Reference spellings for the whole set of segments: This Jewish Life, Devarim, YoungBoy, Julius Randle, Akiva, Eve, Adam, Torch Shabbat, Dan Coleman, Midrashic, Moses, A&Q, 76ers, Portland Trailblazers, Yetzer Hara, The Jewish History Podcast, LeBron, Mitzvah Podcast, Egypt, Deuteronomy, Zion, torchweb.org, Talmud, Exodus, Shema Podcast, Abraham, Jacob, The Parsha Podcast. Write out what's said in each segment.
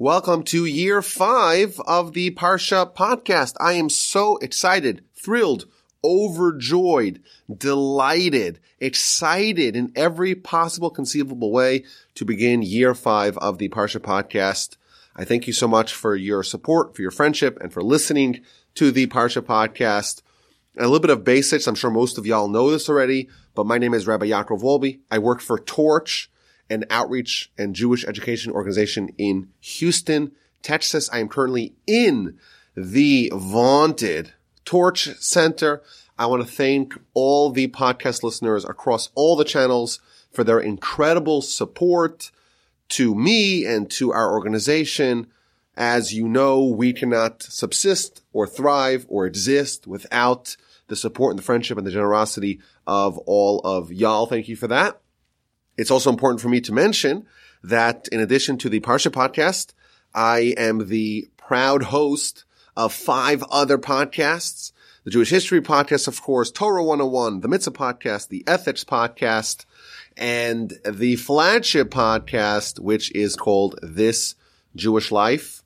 Welcome to year 5 of the Parsha Podcast. I am so excited, thrilled, overjoyed, delighted, excited in every possible conceivable way to begin year 5 of the Parsha Podcast. I thank you so much for your support, for your friendship, and for listening to the Parsha Podcast. And a little bit of basics. I'm sure most of y'all know this already, but my name is Rabbi Yaakov Wolbe. I work for TORCH, an outreach and Jewish education organization in Houston, Texas. I am currently in the vaunted Torch Center. I want to thank all the podcast listeners across all the channels for their incredible support to me and to our organization. As you know, we cannot subsist or thrive or exist without the support and the friendship and the generosity of all of y'all. Thank you for that. It's also important for me to mention that in addition to the Parsha Podcast, I am the proud host of 5 other podcasts: the Jewish History Podcast, of course, Torah 101, the Mitzvah Podcast, the Ethics Podcast, and the flagship podcast, which is called This Jewish Life.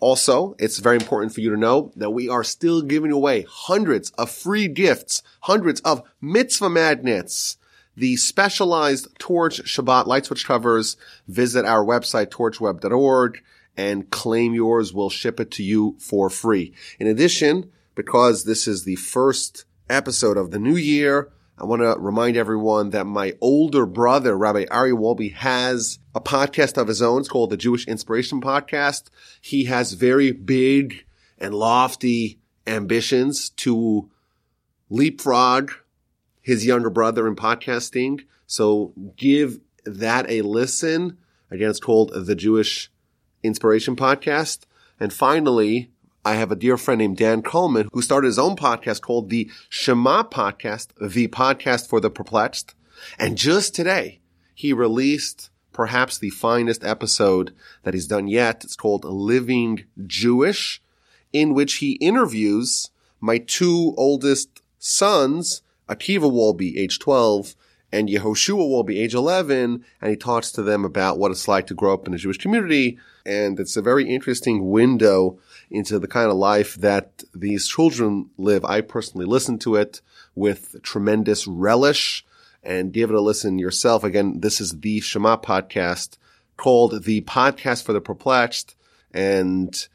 Also, it's very important for you to know that we are still giving away hundreds of free gifts, hundreds of mitzvah magnets, the specialized Torch Shabbat light switch covers. Visit our website, torchweb.org, and claim yours. We'll ship it to you for free. In addition, because this is the first episode of the new year, I want to remind everyone that my older brother, Rabbi Ari Wolbe, has a podcast of his own. It's called The Jewish Inspiration Podcast. He has very big and lofty ambitions to leapfrog his younger brother in podcasting. So give that a listen. Again, it's called The Jewish Inspiration Podcast. And finally, I have a dear friend named Dan Coleman who started his own podcast called the Shema Podcast, the Podcast for the Perplexed. And just today, he released perhaps the finest episode that he's done yet. It's called Living Jewish, in which he interviews my 2 oldest sons, Akiva Wolbe, age 12, and Yehoshua Wolbe, age 11, and he talks to them about what it's like to grow up in a Jewish community, and it's a very interesting window into the kind of life that these children live. I personally listened to it with tremendous relish, and give it a listen yourself. Again, this is the Shema Podcast, called the Podcast for the Perplexed, and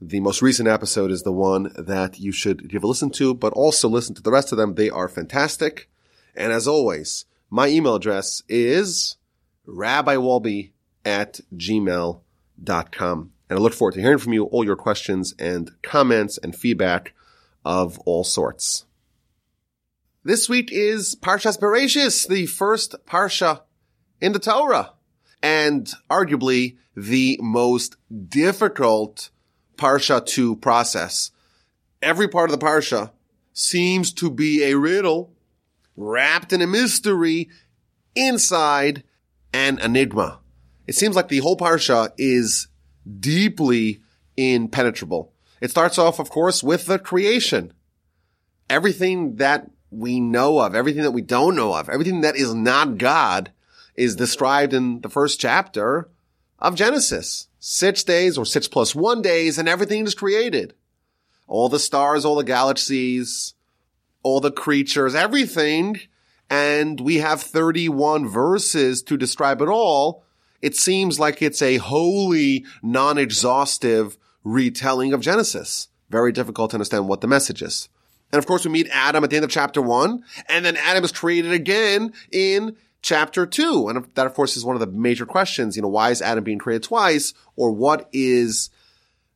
the most recent episode is the one that you should give a listen to, but also listen to the rest of them. They are fantastic. And as always, my email address is rabbiwolbe@gmail.com. And I look forward to hearing from you, all your questions and comments and feedback of all sorts. This week is Parshas Bereishis, the first Parsha in the Torah, and arguably the most difficult Parsha to process. Every part of the Parsha seems to be a riddle wrapped in a mystery inside an enigma. It seems like the whole Parsha is deeply impenetrable. It starts off, of course, with the creation. Everything that we know of, everything that we don't know of, everything that is not God is described in the first chapter of Genesis. 6 days or 6 plus 1 days, and everything is created. All the stars, all the galaxies, all the creatures, everything. And we have 31 verses to describe it all. It seems like it's a wholly non-exhaustive retelling of Genesis. Very difficult to understand what the message is. And of course, we meet Adam at the end of chapter 1, and then Adam is created again in Chapter 2, and that, of course, is one of the major questions. You know, why is Adam being created twice? Or what is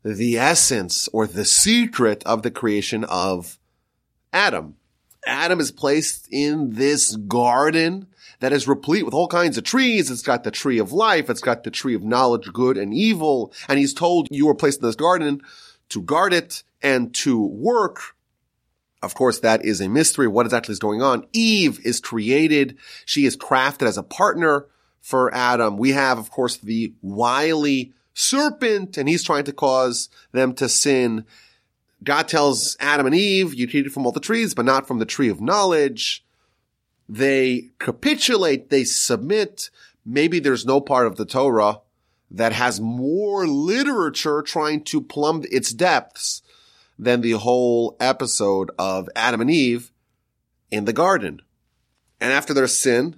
the essence or the secret of the creation of Adam? Adam is placed in this garden that is replete with all kinds of trees. It's got the tree of life. It's got the tree of knowledge, good and evil. And he's told, you were placed in this garden to guard it and to work. Of course, that is a mystery. What is actually going on? Eve is created. She is crafted as a partner for Adam. We have, of course, the wily serpent, and he's trying to cause them to sin. God tells Adam and Eve, you can eat from all the trees, but not from the tree of knowledge. They capitulate. They submit. Maybe there's no part of the Torah that has more literature trying to plumb its depths than the whole episode of Adam and Eve in the garden. And after their sin,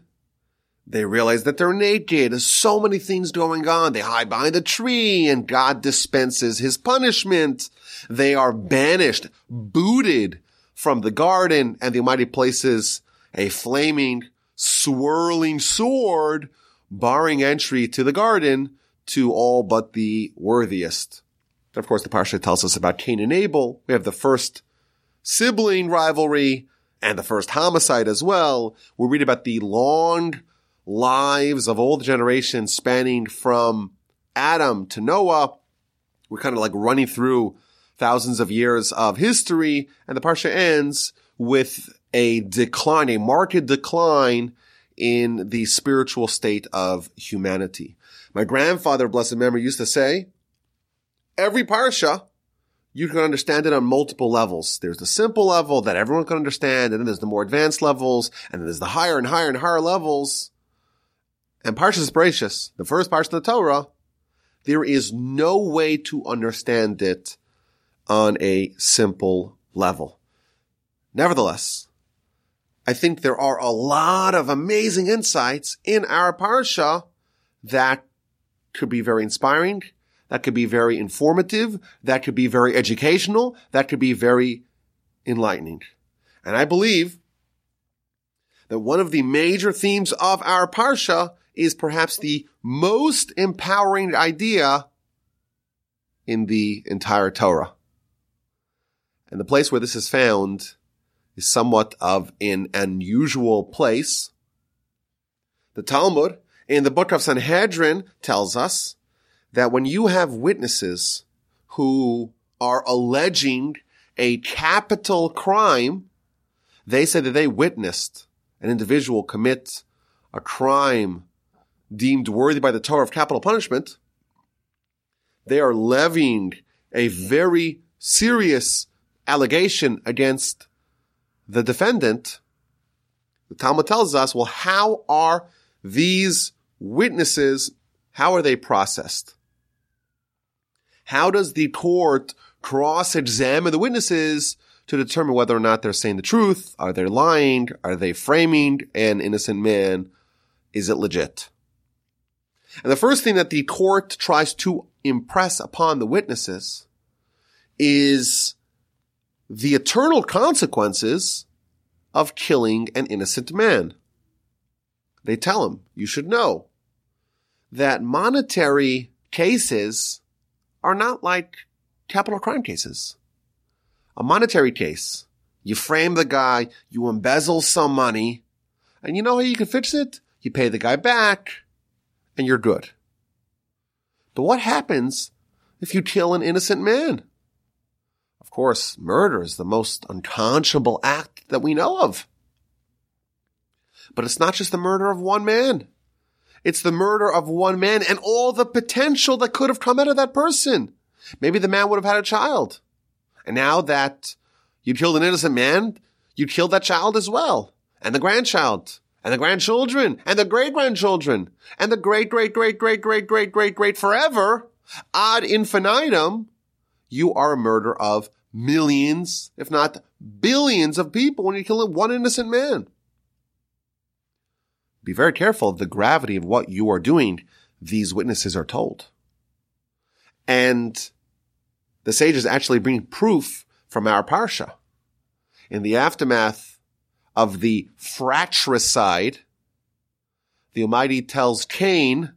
they realize that they're naked. There's so many things going on. They hide behind a tree and God dispenses his punishment. They are banished, booted from the garden, and the Almighty places a flaming, swirling sword barring entry to the garden to all but the worthiest. Of course, the Parsha tells us about Cain and Abel. We have the first sibling rivalry and the first homicide as well. We read about the long lives of all the generations spanning from Adam to Noah. We're kind of like running through thousands of years of history, and the Parsha ends with a decline, a marked decline in the spiritual state of humanity. My grandfather, blessed memory, used to say, every Parsha, you can understand it on multiple levels. There's the simple level that everyone can understand, and then there's the more advanced levels, and then there's the higher and higher and higher levels. And Parshas Bereishis, the first Parsha of the Torah, there is no way to understand it on a simple level. Nevertheless, I think there are a lot of amazing insights in our Parsha that could be very inspiring, that could be very informative, that could be very educational, that could be very enlightening. And I believe that one of the major themes of our Parsha is perhaps the most empowering idea in the entire Torah. And the place where this is found is somewhat of an unusual place. The Talmud, in the book of Sanhedrin, tells us that when you have witnesses who are alleging a capital crime, they say that they witnessed an individual commit a crime deemed worthy by the Torah of capital punishment. They are levying a very serious allegation against the defendant. The Talmud tells us, well, how are these witnesses, how are they processed? How does the court cross-examine the witnesses to determine whether or not they're saying the truth? Are they lying? Are they framing an innocent man? Is it legit? And the first thing that the court tries to impress upon the witnesses is the eternal consequences of killing an innocent man. They tell him, you should know that monetary cases are not like capital crime cases. A monetary case, you frame the guy, you embezzle some money, and you know how you can fix it? You pay the guy back, and you're good. But what happens if you kill an innocent man? Of course, murder is the most unconscionable act that we know of. But it's not just the murder of one man. It's the murder of one man and all the potential that could have come out of that person. Maybe the man would have had a child. And now that you killed an innocent man, you killed that child as well. And the grandchild. And the grandchildren. And the great-grandchildren. And the great-great-great-great-great-great-great-great forever. Ad infinitum. You are a murderer of millions, if not billions of people when you kill one innocent man. Be very careful of the gravity of what you are doing, these witnesses are told. And the sages actually bring proof from our Parsha. In the aftermath of the fratricide, the Almighty tells Cain,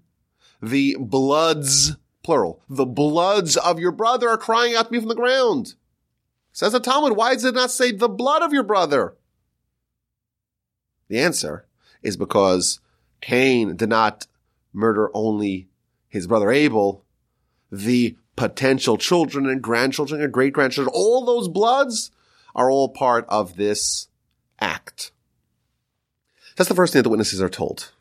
the bloods, plural, the bloods of your brother are crying out to me from the ground. Says the Talmud, why does it not say the blood of your brother? The answer is because Cain did not murder only his brother Abel. The potential children and grandchildren and great-grandchildren, all those bloods are all part of this act. That's the first thing that the witnesses are told.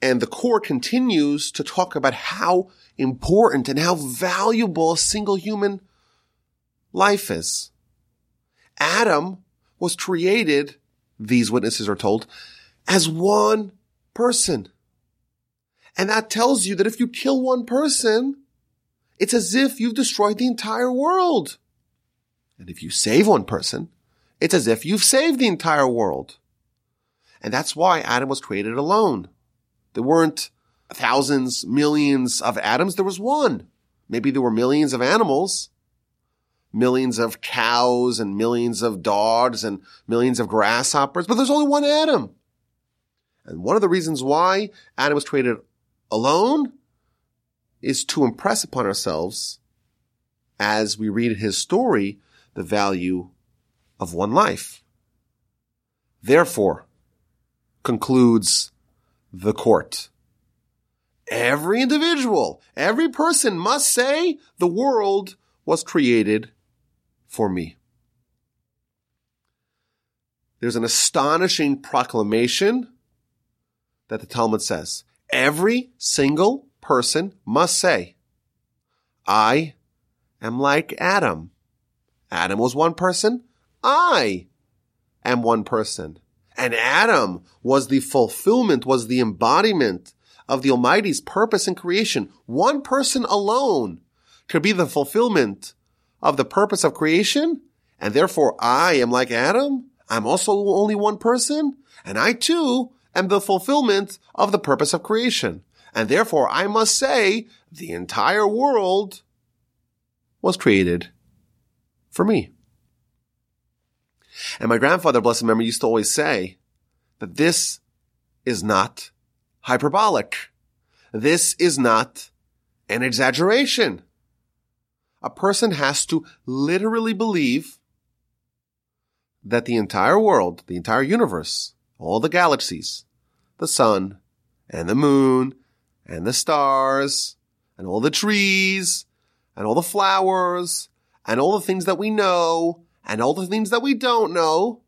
And the court continues to talk about how important and how valuable a single human life is. Adam was created, these witnesses are told, as one person. And that tells you that if you kill one person, it's as if you've destroyed the entire world. And if you save one person, it's as if you've saved the entire world. And that's why Adam was created alone. There weren't thousands, millions of Adams. There was one. Maybe there were millions of animals, millions of cows and millions of dogs and millions of grasshoppers, but there's only one Adam. And one of the reasons why Adam was created alone is to impress upon ourselves, as we read his story, the value of one life. Therefore, concludes the court, every individual, every person must say the world was created for me. There's an astonishing proclamation that the Talmud says. Every single person must say, I am like Adam. Adam was one person. I am one person. And Adam was the fulfillment, was the embodiment of the Almighty's purpose in creation. One person alone could be the fulfillment of the purpose of creation. And therefore, I am like Adam. I'm also only one person. And I too am the fulfillment of the purpose of creation. And therefore, I must say, the entire world was created for me. And my grandfather, blessed memory, used to always say that this is not hyperbolic. This is not an exaggeration. A person has to literally believe that the entire world, the entire universe, all the galaxies, the sun and the moon and the stars and all the trees and all the flowers and all the things that we know and all the things that we don't know,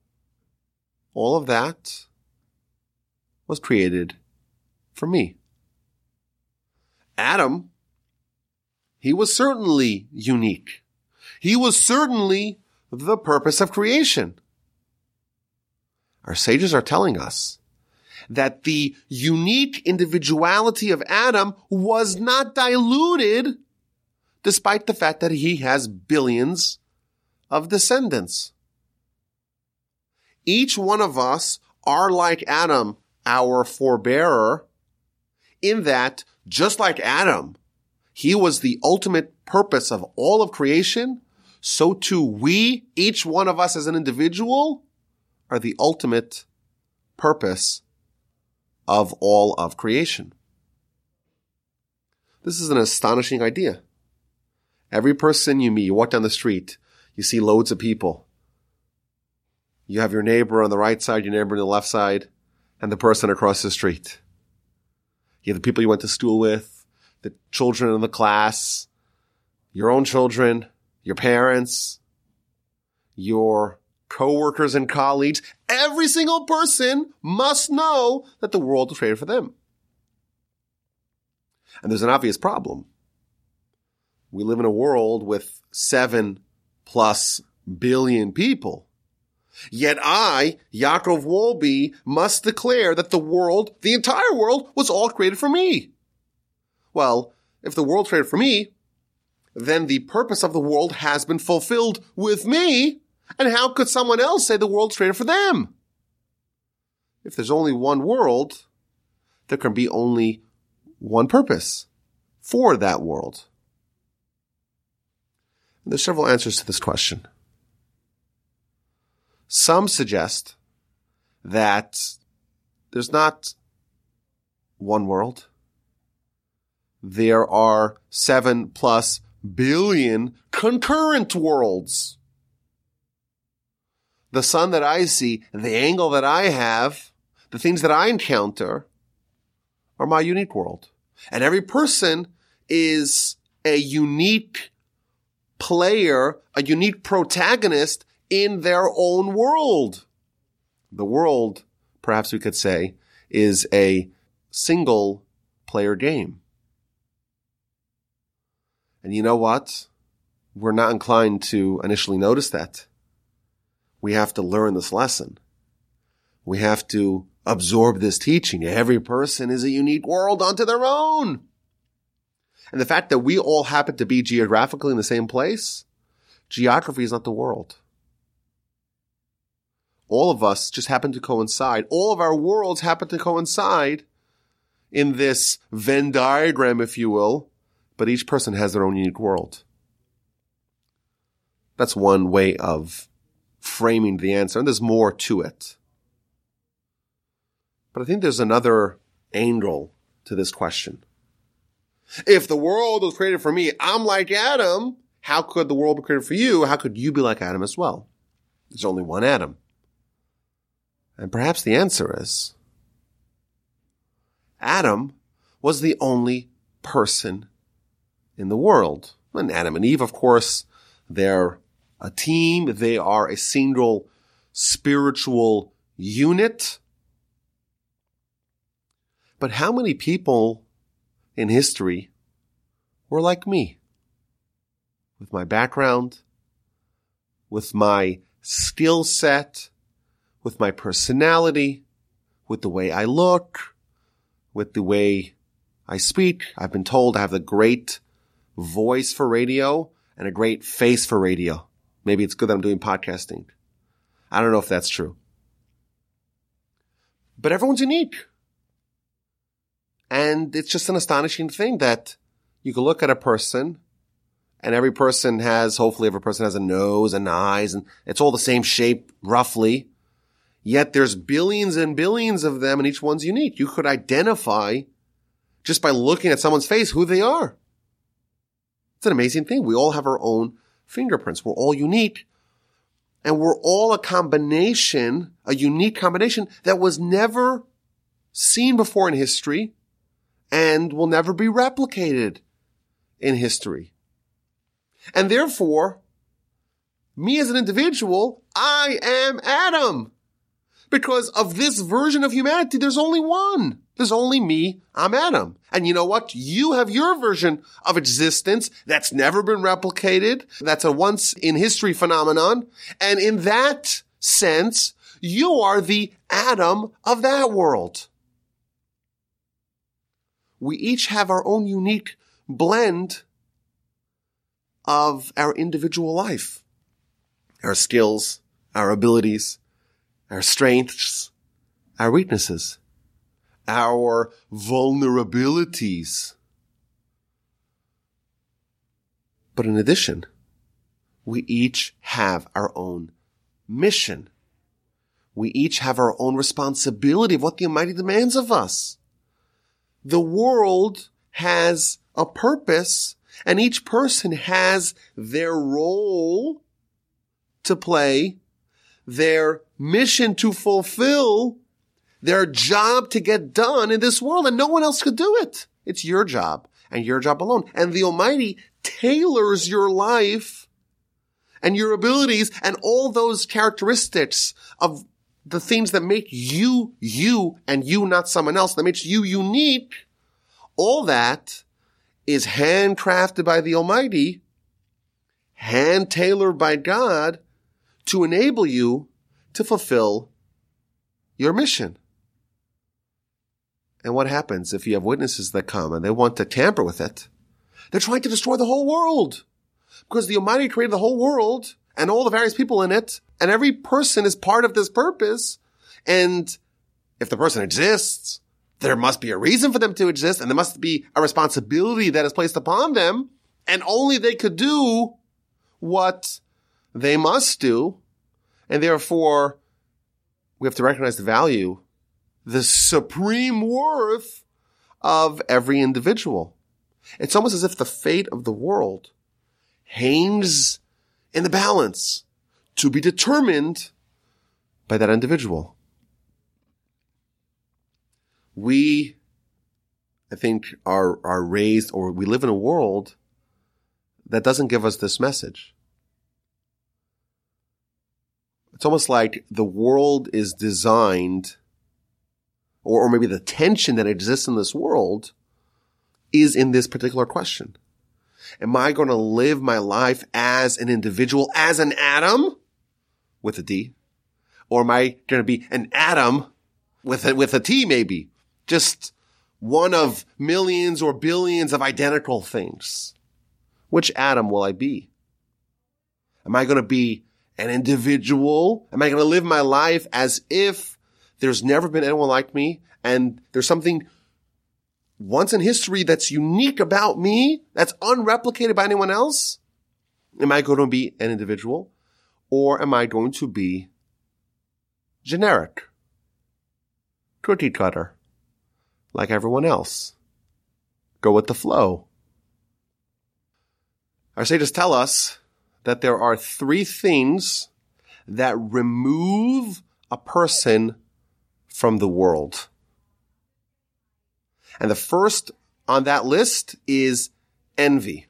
all of that was created for me. Adam, he was certainly unique. He was certainly the purpose of creation. Our sages are telling us that the unique individuality of Adam was not diluted despite the fact that he has billions of descendants. Each one of us are like Adam, our forebearer, in that, just like Adam, he was the ultimate purpose of all of creation, so too we, each one of us as an individual, are the ultimate purpose of all of creation. This is an astonishing idea. Every person you meet, you walk down the street, you see loads of people. You have your neighbor on the right side, your neighbor on the left side, and the person across the street. You have the people you went to school with, the children in the class, your own children, your parents, your co-workers and colleagues. Every single person must know that the world was created for them. And there's an obvious problem. We live in a world with 7+ billion people. Yet I, Yaakov Wolbe, must declare that the world, the entire world, was all created for me. Well, if the world created for me, then the purpose of the world has been fulfilled with me. And how could someone else say the world's created for them? If there's only one world, there can be only one purpose for that world. And there's several answers to this question. Some suggest that there's not one world. There are 7+ billion concurrent worlds. The sun that I see, the angle that I have, the things that I encounter are my unique world. And every person is a unique player, a unique protagonist in their own world. The world, perhaps we could say, is a single player game. And you know what? We're not inclined to initially notice that. We have to learn this lesson. We have to absorb this teaching. Every person is a unique world unto their own. And the fact that we all happen to be geographically in the same place, geography is not the world. All of us just happen to coincide. All of our worlds happen to coincide in this Venn diagram, if you will, but each person has their own unique world. That's one way of framing the answer, and there's more to it. But I think there's another angle to this question. If the world was created for me, I'm like Adam, how could the world be created for you? How could you be like Adam as well? There's only one Adam. And perhaps the answer is, Adam was the only person in the world. And Adam and Eve, of course, they're a team. They are a single spiritual unit. But how many people in history were like me? With my background, with my skill set, with my personality, with the way I look, with the way I speak. I've been told I have a great voice for radio and a great face for radio. Maybe it's good that I'm doing podcasting. I don't know if that's true. But everyone's unique. And it's just an astonishing thing that you can look at a person and hopefully every person has a nose and eyes and it's all the same shape roughly. Yet there's billions and billions of them and each one's unique. You could identify just by looking at someone's face who they are. It's an amazing thing. We all have our own fingerprints. We're all unique and we're all a unique combination that was never seen before in history and will never be replicated in history. And therefore, me as an individual, I am Adam. Because of this version of humanity, there's only one. There's only me. I'm Adam. And you know what? You have your version of existence that's never been replicated. That's a once in history phenomenon. And in that sense, you are the Adam of that world. We each have our own unique blend of our individual life, our skills, our abilities, our strengths, our weaknesses, our vulnerabilities. But in addition, we each have our own mission. We each have our own responsibility of what the Almighty demands of us. The world has a purpose, and each person has their role to play, their mission to fulfill, their job to get done in this world, and no one else could do it. It's your job and your job alone. And the Almighty tailors your life and your abilities and all those characteristics of the things that make you, you, and you not someone else, that makes you unique. All that is handcrafted by the Almighty, hand-tailored by God, to enable you to fulfill your mission. And what happens if you have witnesses that come and they want to tamper with it? They're trying to destroy the whole world because the Almighty created the whole world and all the various people in it, and every person is part of this purpose. And if the person exists, there must be a reason for them to exist, and there must be a responsibility that is placed upon them, and only they could do what they must do, and therefore we have to recognize the value, the supreme worth of every individual. It's almost as if the fate of the world hangs in the balance to be determined by that individual. We, I think, are raised, or we live in a world that doesn't give us this message. It's almost like the world is designed, or maybe the tension that exists in this world is in this particular question. Am I going to live my life as an individual, as an Adam, with a D? Or am I going to be an Adam with a T maybe, just one of millions or billions of identical things. Which Adam will I be? Am I going to be an individual? Am I going to live my life as if there's never been anyone like me and there's something once in history that's unique about me, that's unreplicated by anyone else? Am I going to be an individual, or am I going to be generic, cookie cutter, like everyone else? Go with the flow. Our sages tell us that there are three things that remove a person from the world. And the first on that list is envy.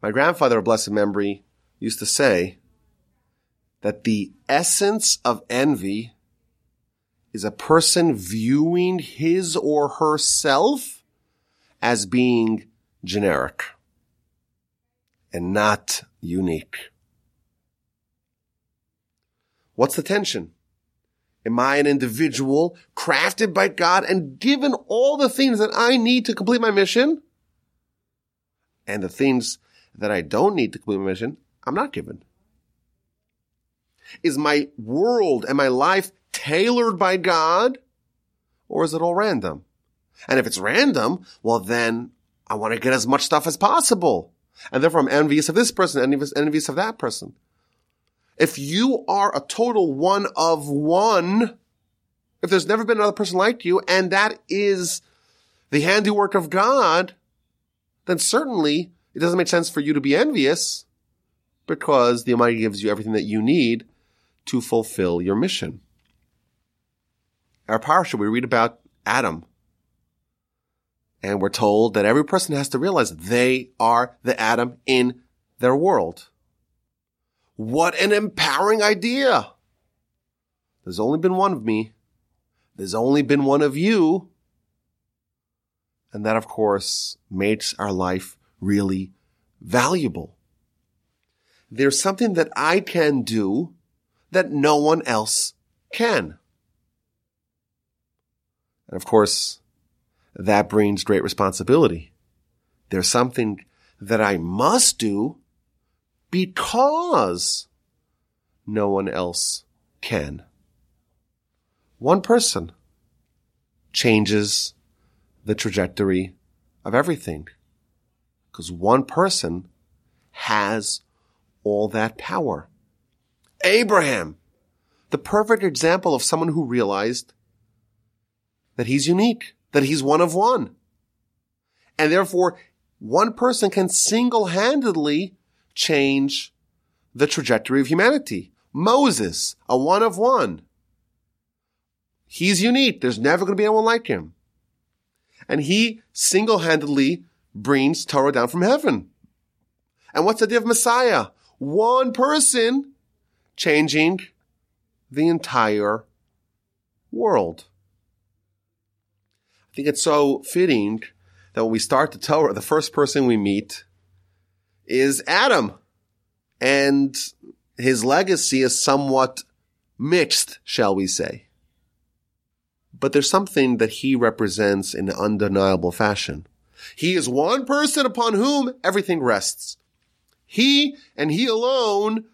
My grandfather, of blessed memory, used to say that the essence of envy is a person viewing his or herself as being generic and not unique. What's the tension? Am I an individual crafted by God and given all the things that I need to complete my mission? And the things that I don't need to complete my mission, I'm not given. Is my world and my life tailored by God, or is it all random? And if it's random, well then I want to get as much stuff as possible. And therefore I'm envious of this person, envious of that person. If you are a total one of one, if there's never been another person like you, and that is the handiwork of God, then certainly it doesn't make sense for you to be envious, because the Almighty gives you everything that you need to fulfill your mission. Our parsha, we read about Adam, and we're told that every person has to realize they are the Adam in their world. What an empowering idea. There's only been one of me. There's only been one of you. And that, of course, makes our life really valuable. There's something that I can do that no one else can. And, of course, that brings great responsibility. There's something that I must do because no one else can. One person changes the trajectory of everything, because one person has all that power. Abraham, the perfect example of someone who realized that he's unique, that he's one of one. And therefore, one person can single-handedly change the trajectory of humanity. Moses, a one of one. He's unique. There's never going to be anyone like him. And he single-handedly brings Torah down from heaven. And what's the idea of Messiah? One person changing the entire world. I think it's so fitting that when we start the Torah, the first person we meet is Adam, and his legacy is somewhat mixed, shall we say. But there's something that he represents in an undeniable fashion. He is one person upon whom everything rests. He, and he alone,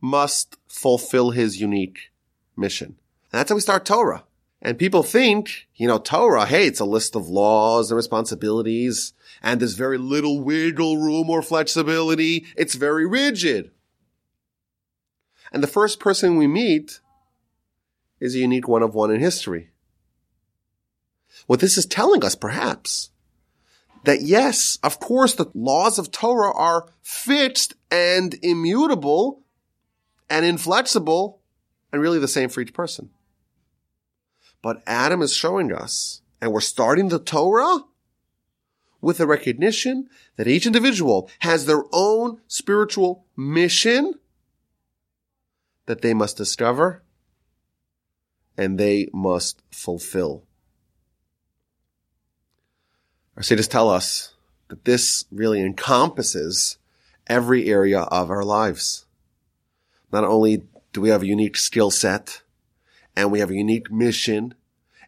must fulfill his unique mission. And that's how we start Torah. And people think, Torah, hey, it's a list of laws and responsibilities, and there's very little wiggle room or flexibility. It's very rigid. And the first person we meet is a unique one of one in history. What this is telling us, perhaps, that yes, of course, the laws of Torah are fixed and immutable and inflexible and really the same for each person. But Adam is showing us, and we're starting the Torah with the recognition that each individual has their own spiritual mission that they must discover and they must fulfill. Our sages tell us that this really encompasses every area of our lives. Not only do we have a unique skill set and we have a unique mission,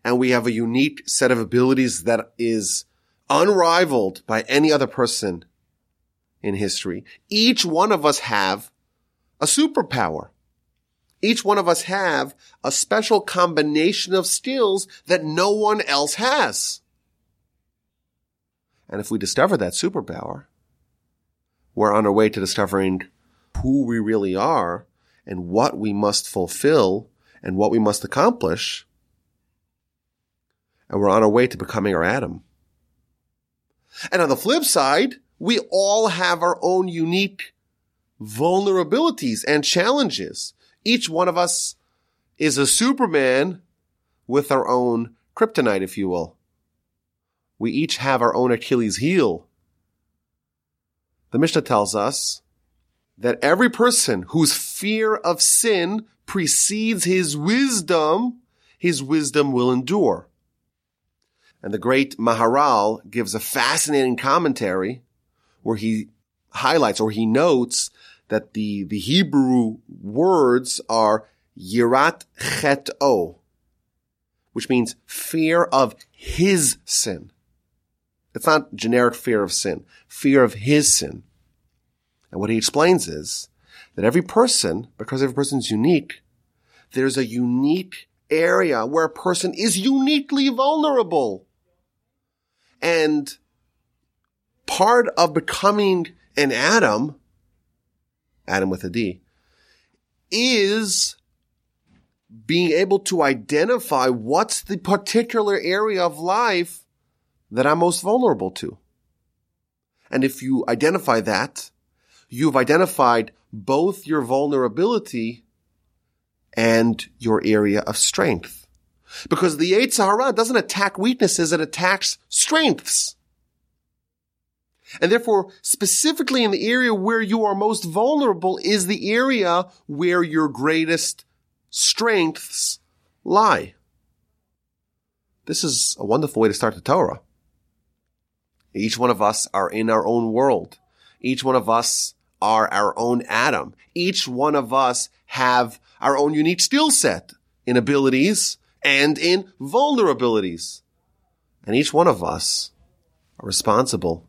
and we have a unique set of abilities that is unrivaled by any other person in history. Each one of us have a superpower. Each one of us have a special combination of skills that no one else has. And if we discover that superpower, we're on our way to discovering who we really are and what we must fulfill and what we must accomplish. And we're on our way to becoming our Adam. And on the flip side, we all have our own unique vulnerabilities and challenges. Each one of us is a Superman with our own kryptonite, if you will. We each have our own Achilles heel. The Mishnah tells us that every person whose fear of sin precedes his wisdom will endure. And the great Maharal gives a fascinating commentary where he highlights or he notes that the Hebrew words are yirat chet'o, which means fear of his sin. It's not generic fear of sin, fear of his sin. And what he explains is that every person, because every person's unique, there's a unique area where a person is uniquely vulnerable. And part of becoming an Adam with a D, is being able to identify what's the particular area of life that I'm most vulnerable to. And if you identify that, you've identified both your vulnerability and your area of strength. Because the Yetzer Hara doesn't attack weaknesses, it attacks strengths. And therefore, specifically in the area where you are most vulnerable is the area where your greatest strengths lie. This is a wonderful way to start the Torah. Each one of us are in our own world. Each one of us are our own Adam. Each one of us have our own unique skill set in abilities and in vulnerabilities. And each one of us are responsible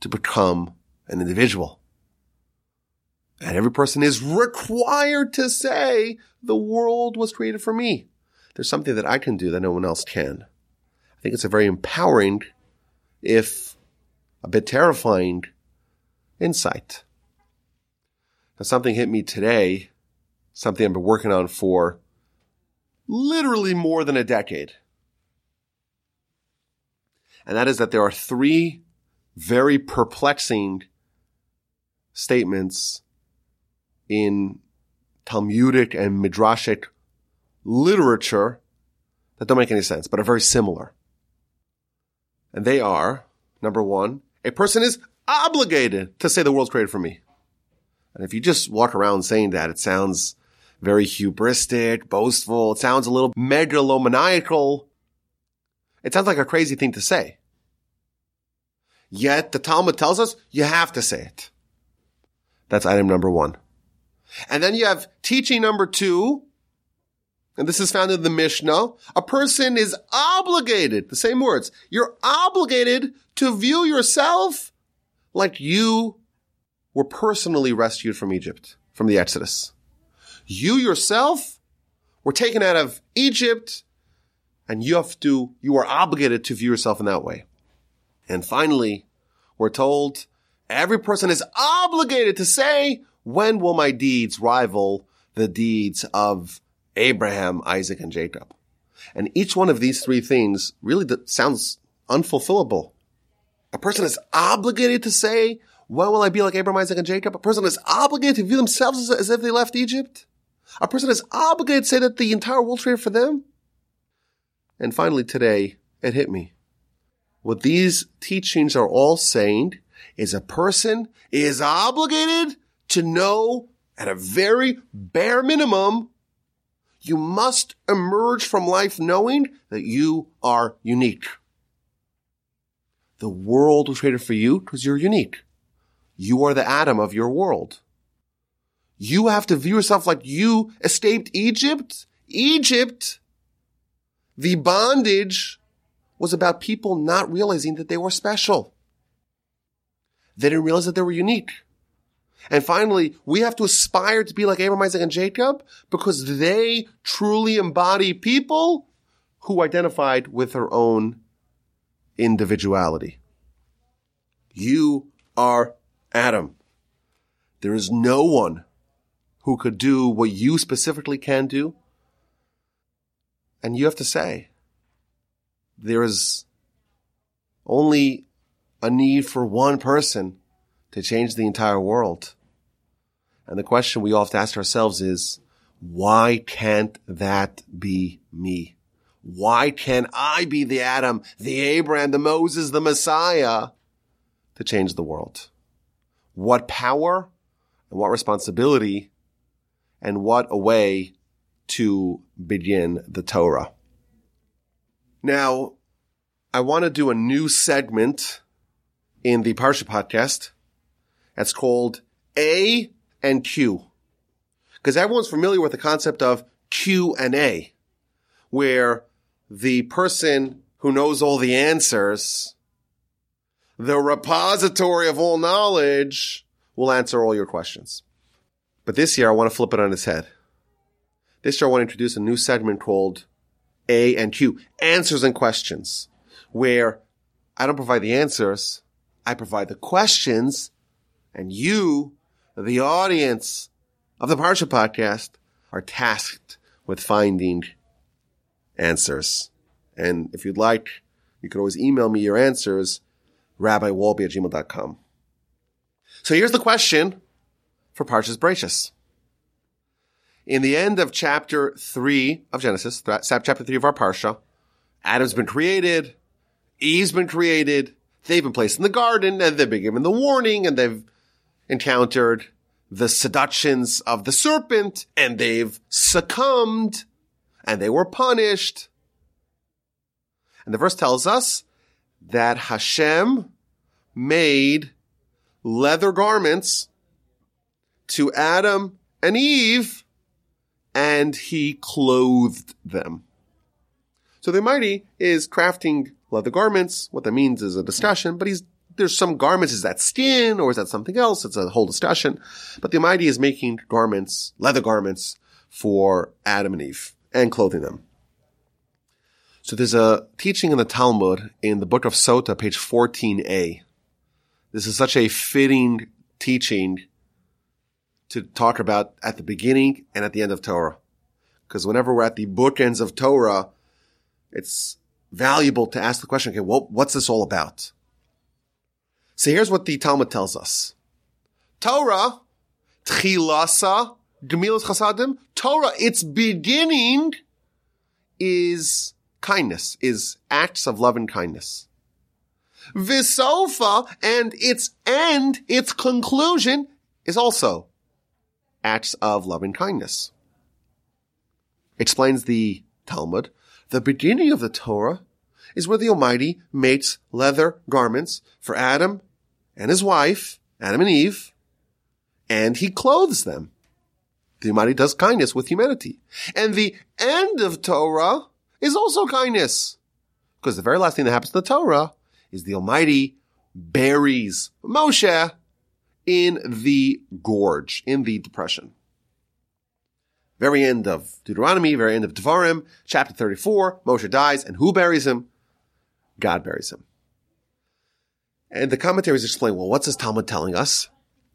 to become an individual. And every person is required to say, the world was created for me. There's something that I can do that no one else can. I think it's a very empowering, if a bit terrifying, insight. Now, something hit me today, something I've been working on for literally more than a decade. And that is that there are three very perplexing statements in Talmudic and Midrashic literature that don't make any sense, but are very similar. And they are, number one, a person is obligated to say the world's created for me. And if you just walk around saying that, it sounds very hubristic, boastful. It sounds a little megalomaniacal. It sounds like a crazy thing to say. Yet the Talmud tells us you have to say it. That's item number one. And then you have teaching number two, and this is found in the Mishnah. A person is obligated, the same words, you're obligated to view yourself like you were personally rescued from Egypt, from the Exodus. You yourself were taken out of Egypt, and you are obligated to view yourself in that way. And finally, we're told every person is obligated to say, when will my deeds rival the deeds of Abraham, Isaac, and Jacob? And each one of these three things really sounds unfulfillable. A person is obligated to say, when will I be like Abraham, Isaac, and Jacob? A person is obligated to view themselves as if they left Egypt. A person is obligated to say that the entire world traded for them. And finally, today, it hit me. What these teachings are all saying is a person is obligated to know at a very bare minimum, you must emerge from life knowing that you are unique. The world was created for you because you're unique. You are the Adam of your world. You have to view yourself like you escaped Egypt Egypt, the bondage, was about people not realizing that they were special. They didn't realize that they were unique. And finally, we have to aspire to be like Abraham, Isaac, and Jacob because they truly embody people who identified with their own individuality. You are Adam. There is no one who could do what you specifically can do. And you have to say, there is only a need for one person to change the entire world. And the question we all have to ask ourselves is, why can't that be me? Why can't I be the Adam, the Abraham, the Moses, the Messiah to change the world? What power and what responsibility and what a way to begin the Torah. Now, I want to do a new segment in the Parsha Podcast. That's called A&Q. Because everyone's familiar with the concept of Q&A, where the person who knows all the answers, the repository of all knowledge, will answer all your questions. But this year, I want to flip it on its head. This year, I want to introduce a new segment called A&Q, answers and questions, where I don't provide the answers, I provide the questions, and you, the audience of the Parsha Podcast, are tasked with finding answers. And if you'd like, you could always email me your answers, rabbiwolbe@gmail.com. So here's the question for Parshas Bereishis. In the end of chapter 3 of Genesis, chapter 3 of our Parsha, Adam's been created, Eve's been created, they've been placed in the garden, and they've been given the warning, and they've encountered the seductions of the serpent, and they've succumbed, and they were punished. And the verse tells us that Hashem made leather garments to Adam and Eve, and he clothed them. So the Almighty is crafting leather garments. What that means is a discussion, but there's some garments. Is that skin or is that something else? It's a whole discussion. But the Almighty is making garments, leather garments for Adam and Eve and clothing them. So there's a teaching in the Talmud in the book of Sotah, page 14a. This is such a fitting teaching to talk about at the beginning and at the end of Torah. Because whenever we're at the bookends of Torah, it's valuable to ask the question, okay, well, what's this all about? So here's what the Talmud tells us. Torah, tchilasa, gemilas chasadim. Torah, its beginning is kindness, is acts of love and kindness. Visofa, and its end, its conclusion, is also acts of love and kindness. Explains the Talmud, the beginning of the Torah is where the Almighty makes leather garments for Adam and his wife, Adam and Eve, and he clothes them. The Almighty does kindness with humanity. And the end of Torah is also kindness, because the very last thing that happens to the Torah is the Almighty buries Moshe in the gorge, in the depression. Very end of Deuteronomy, very end of Devarim, chapter 34, Moshe dies, and who buries him? God buries him. And the commentaries explain, well, what's this Talmud telling us?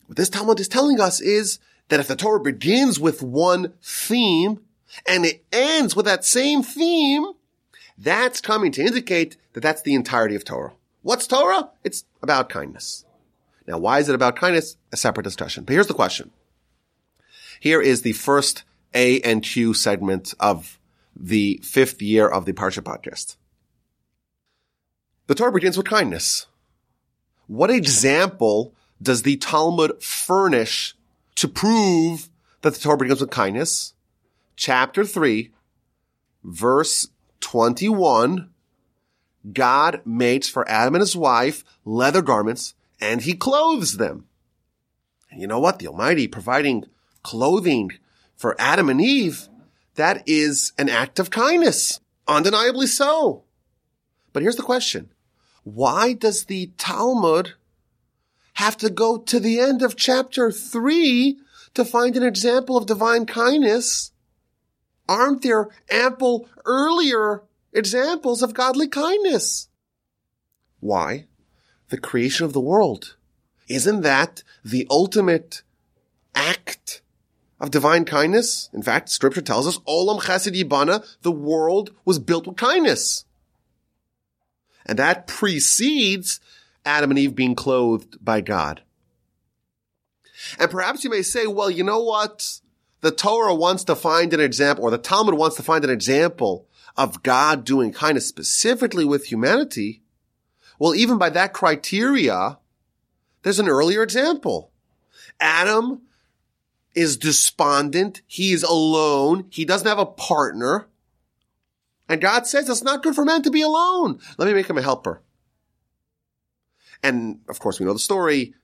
What this Talmud is telling us is that if the Torah begins with one theme, and it ends with that same theme, that's coming to indicate that that's the entirety of Torah. What's Torah? It's about kindness. Now, why is it about kindness? A separate discussion. But here's the question. Here is the first A&Q segment of the 5th year of the Parsha Podcast. The Torah begins with kindness. What example does the Talmud furnish to prove that the Torah begins with kindness? Chapter 3, verse 21, God makes for Adam and his wife leather garments, and he clothes them. And you know what? The Almighty providing clothing for Adam and Eve, That is an act of kindness, undeniably so. But here's the question. Why does the Talmud have to go to the end of chapter 3 to find an example of divine kindness? Aren't there ample earlier examples of godly kindness? Why? The creation of the world. Isn't that the ultimate act of divine kindness? In fact, Scripture tells us, Olam Chesed Yibana, the world was built with kindness. And that precedes Adam and Eve being clothed by God. And perhaps you may say, well, you know what? The Torah wants to find an example, or the Talmud wants to find an example of God doing kindness specifically with humanity. Well, even by that criteria, there's an earlier example. Adam is despondent. He is alone. He doesn't have a partner. And God says it's not good for man to be alone. Let me make him a helper. And, of course, we know the story.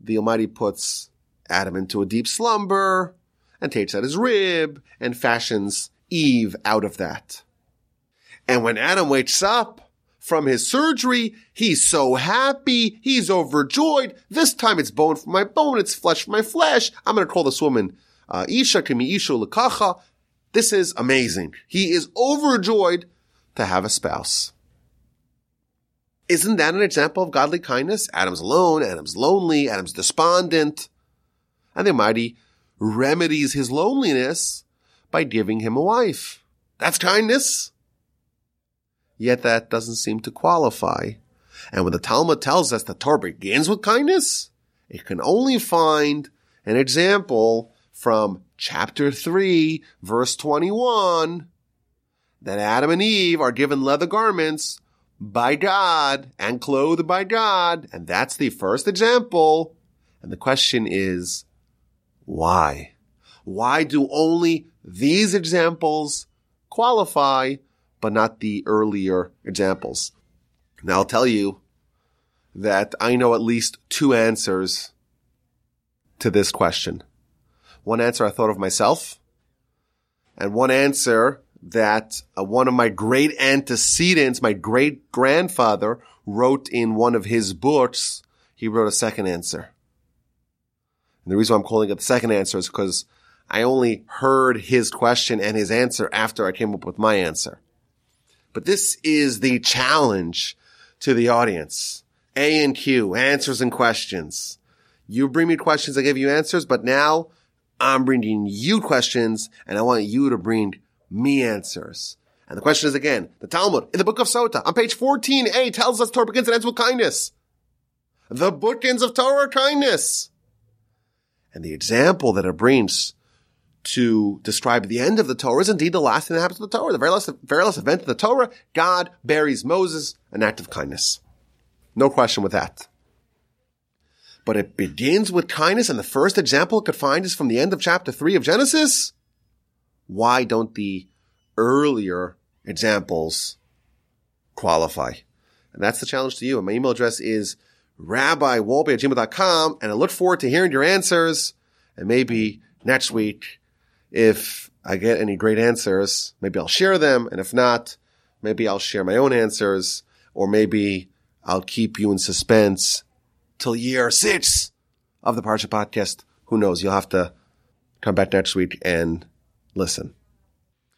The Almighty puts Adam into a deep slumber and takes out his rib and fashions Eve out of that. And when Adam wakes up from his surgery, he's so happy. He's overjoyed. This time it's bone for my bone. It's flesh for my flesh. I'm going to call this woman Isha, Kimi Isha Lakacha. This is amazing. He is overjoyed to have a spouse. Isn't that an example of godly kindness? Adam's alone, Adam's lonely, Adam's despondent. And the Almighty remedies his loneliness by giving him a wife. That's kindness. Yet that doesn't seem to qualify. And when the Talmud tells us the Torah begins with kindness, it can only find an example from chapter 3, verse 21, that Adam and Eve are given leather garments by God and clothed by God. And that's the first example. And the question is, why? Why do only these examples qualify, but not the earlier examples? Now, I'll tell you that I know at least two answers to this question. One answer I thought of myself, and one answer that one of my great antecedents, my great-grandfather, wrote in one of his books. He wrote a second answer. And the reason why I'm calling it the second answer is because I only heard his question and his answer after I came up with my answer. But this is the challenge to the audience. A&Q, answers and questions. You bring me questions, I give you answers, but now I'm bringing you questions, and I want you to bring me answers. And the question is, again, the Talmud, in the book of Sotah, on page 14a, tells us Torah begins and ends with kindness. The bookends of Torah are kindness. And the example that it brings to describe the end of the Torah is indeed the last thing that happens to the Torah. The very last event of the Torah, God buries Moses, an act of kindness. No question with that. But it begins with kindness, and the first example it could find is from the end of chapter 3 of Genesis. Why don't the earlier examples qualify? And that's the challenge to you. And my email address is rabbiwolbe@gmail.com, and I look forward to hearing your answers. And maybe next week, if I get any great answers, maybe I'll share them. And if not, maybe I'll share my own answers, or maybe I'll keep you in suspense till year 6 of the Parsha Podcast. Who knows? You'll have to come back next week and listen.